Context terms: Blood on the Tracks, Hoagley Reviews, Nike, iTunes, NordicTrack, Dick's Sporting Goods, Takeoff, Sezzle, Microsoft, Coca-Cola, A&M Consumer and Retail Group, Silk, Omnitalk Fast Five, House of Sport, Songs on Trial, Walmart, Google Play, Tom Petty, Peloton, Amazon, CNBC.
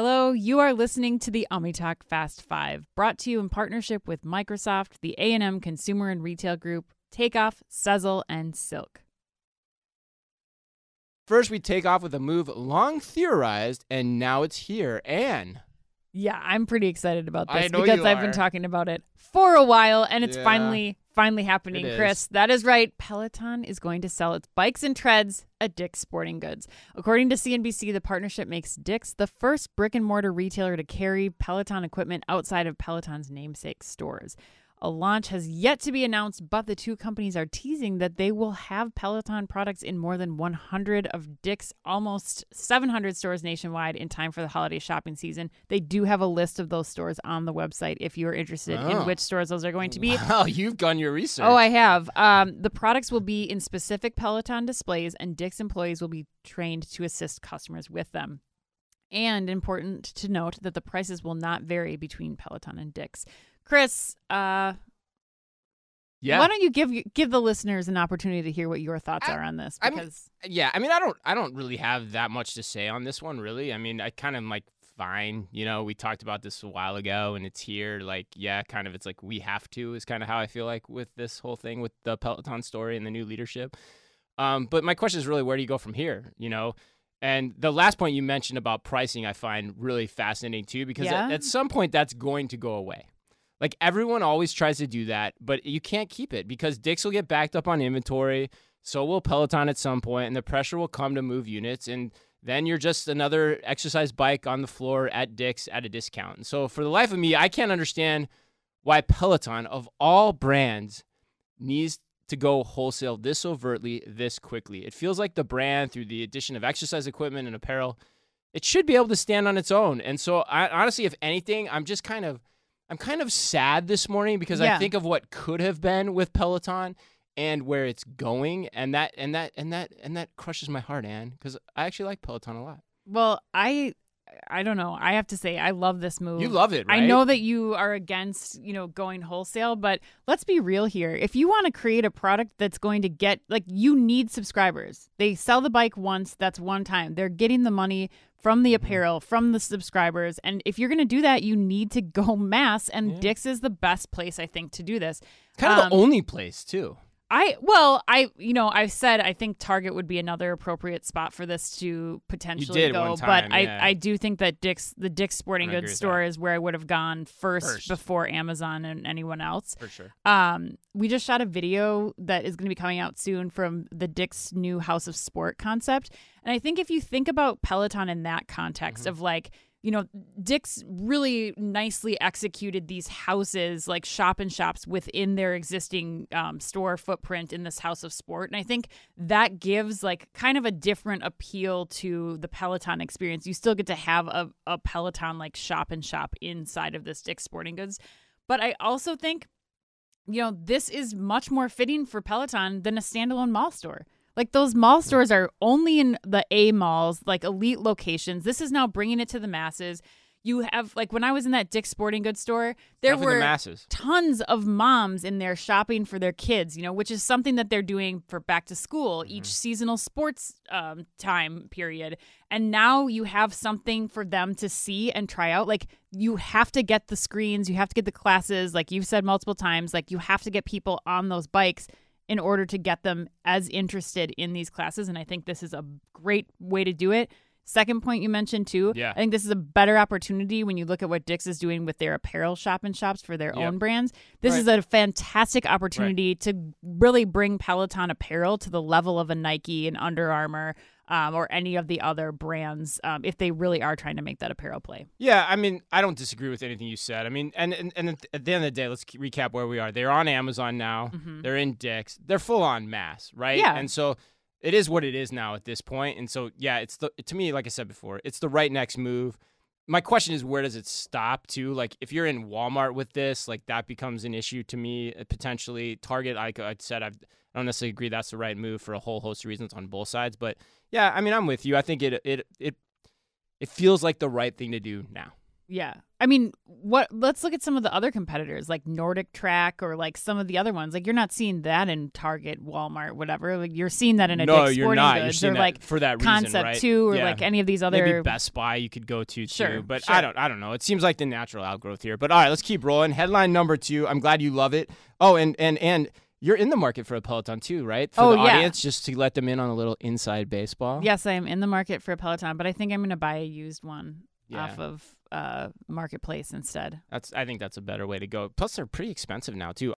Hello, you are listening to the Omnitalk Fast Five, brought to you in partnership with Microsoft, the A&M Consumer and Retail Group, Takeoff, Sezzle, and Silk. First, we take off with a move long theorized, and now it's here. Anne. Yeah, I'm pretty excited about this because I've been talking about it for a while, and it's finally happening, Chris. That is right. Peloton is going to sell its bikes and treads at Dick's Sporting Goods. According to CNBC, the partnership makes Dick's the first brick-and-mortar retailer to carry Peloton equipment outside of Peloton's namesake stores. A launch has yet to be announced, but the two companies are teasing that they will have Peloton products in more than 100 of Dick's almost 700 stores nationwide in time for the holiday shopping season. They do have a list of those stores on the website if you are interested in which stores those are going to be. Wow, you've done your research. Oh, I have. The products will be in specific Peloton displays, and Dick's employees will be trained to assist customers with them. And important to note that the prices will not vary between Peloton and Dick's. Chris, why don't you give the listeners an opportunity to hear what your thoughts are on this? Because I don't really have that much to say on this one, really. I mean, I kind of like, fine, you know, we talked about this a while ago, and it's here. Like, yeah, kind of, it's like we have to is kind of how I feel like with this whole thing with the Peloton story and the new leadership. But my question is really, where do you go from here? You know. And the last point you mentioned about pricing, I find really fascinating too, because at some point that's going to go away. Like, everyone always tries to do that, but you can't keep it because Dick's will get backed up on inventory. So will Peloton at some point, and the pressure will come to move units. And then you're just another exercise bike on the floor at Dick's at a discount. And so for the life of me, I can't understand why Peloton, of all brands, needs to go wholesale this overtly, this quickly. It feels like the brand, through the addition of exercise equipment and apparel, it should be able to stand on its own. And so I, honestly, if anything, I'm kind of sad this morning because I think of what could have been with Peloton and where it's going, and that crushes my heart, Anne, because I actually like Peloton a lot. Well, I don't know. I have to say, I love this move. You love it, right? I know that you are against, you know, going wholesale, but let's be real here. If you want to create a product that's going to get, like, you need subscribers. They sell the bike once, that's one time. They're getting the money from the apparel, from the subscribers. And if you're going to do that, you need to go mass. And Dick's is the best place, I think, to do this. It's kind of the only place, too. I've said I think Target would be another appropriate spot for this to potentially go. But I do think that the Dick's Sporting Goods store is where I would have gone first before Amazon and anyone else. For sure. We just shot a video that is going to be coming out soon from the Dick's new House of Sport concept. And I think if you think about Peloton in that context of like, you know, Dick's really nicely executed these houses, like shop and shops within their existing store footprint in this House of Sport. And I think that gives like kind of a different appeal to the Peloton experience. You still get to have a Peloton like shop and shop inside of this Dick's Sporting Goods. But I also think, you know, this is much more fitting for Peloton than a standalone mall store. Like, those mall stores are only in the A malls, like elite locations. This is now bringing it to the masses. You have, like, when I was in that Dick's Sporting Goods store, there were tons of moms in there shopping for their kids, you know, which is something that they're doing for back to school, each seasonal sports time period. And now you have something for them to see and try out. Like, you have to get the screens. You have to get the classes. Like you've said multiple times, like, you have to get people on those bikes in order to get them as interested in these classes. And I think this is a great way to do it. Second point you mentioned, too. Yeah. I think this is a better opportunity when you look at what Dick's is doing with their apparel shop and shops for their own brands. This is a fantastic opportunity to really bring Peloton apparel to the level of a Nike and Under Armour or any of the other brands if they really are trying to make that apparel play. Yeah, I mean, I don't disagree with anything you said. I mean, and at the end of the day, let's recap where we are. They're on Amazon now. They're in Dick's. They're full on mass, right? Yeah. And so it is what it is now at this point. And so, yeah, it's to me, like I said before, it's the right next move. My question is, where does it stop, too? Like, if you're in Walmart with this, like, that becomes an issue to me, potentially. Target, I said, I don't necessarily agree that's the right move for a whole host of reasons on both sides. But, yeah, I mean, I'm with you. I think it feels like the right thing to do now. Yeah. I mean, let's look at some of the other competitors like NordicTrack or like some of the other ones. Like you're not seeing that in Target, Walmart, whatever. Like you're seeing that in a Dick's Sporting Goods. No, you're not. You're seeing that like for that reason, Concept right? 2 or yeah. like any of these other. Maybe Best Buy you could go to sure, too. But sure. I don't know. It seems like the natural outgrowth here. But all right, let's keep rolling. Headline number 2. I'm glad you love it. Oh, and you're in the market for a Peloton too, right? For the audience, just to let them in on a little inside baseball. Yes, I am in the market for a Peloton, but I think I'm going to buy a used one. Yeah. Off of marketplace instead. I think that's a better way to go. Plus, they're pretty expensive now too.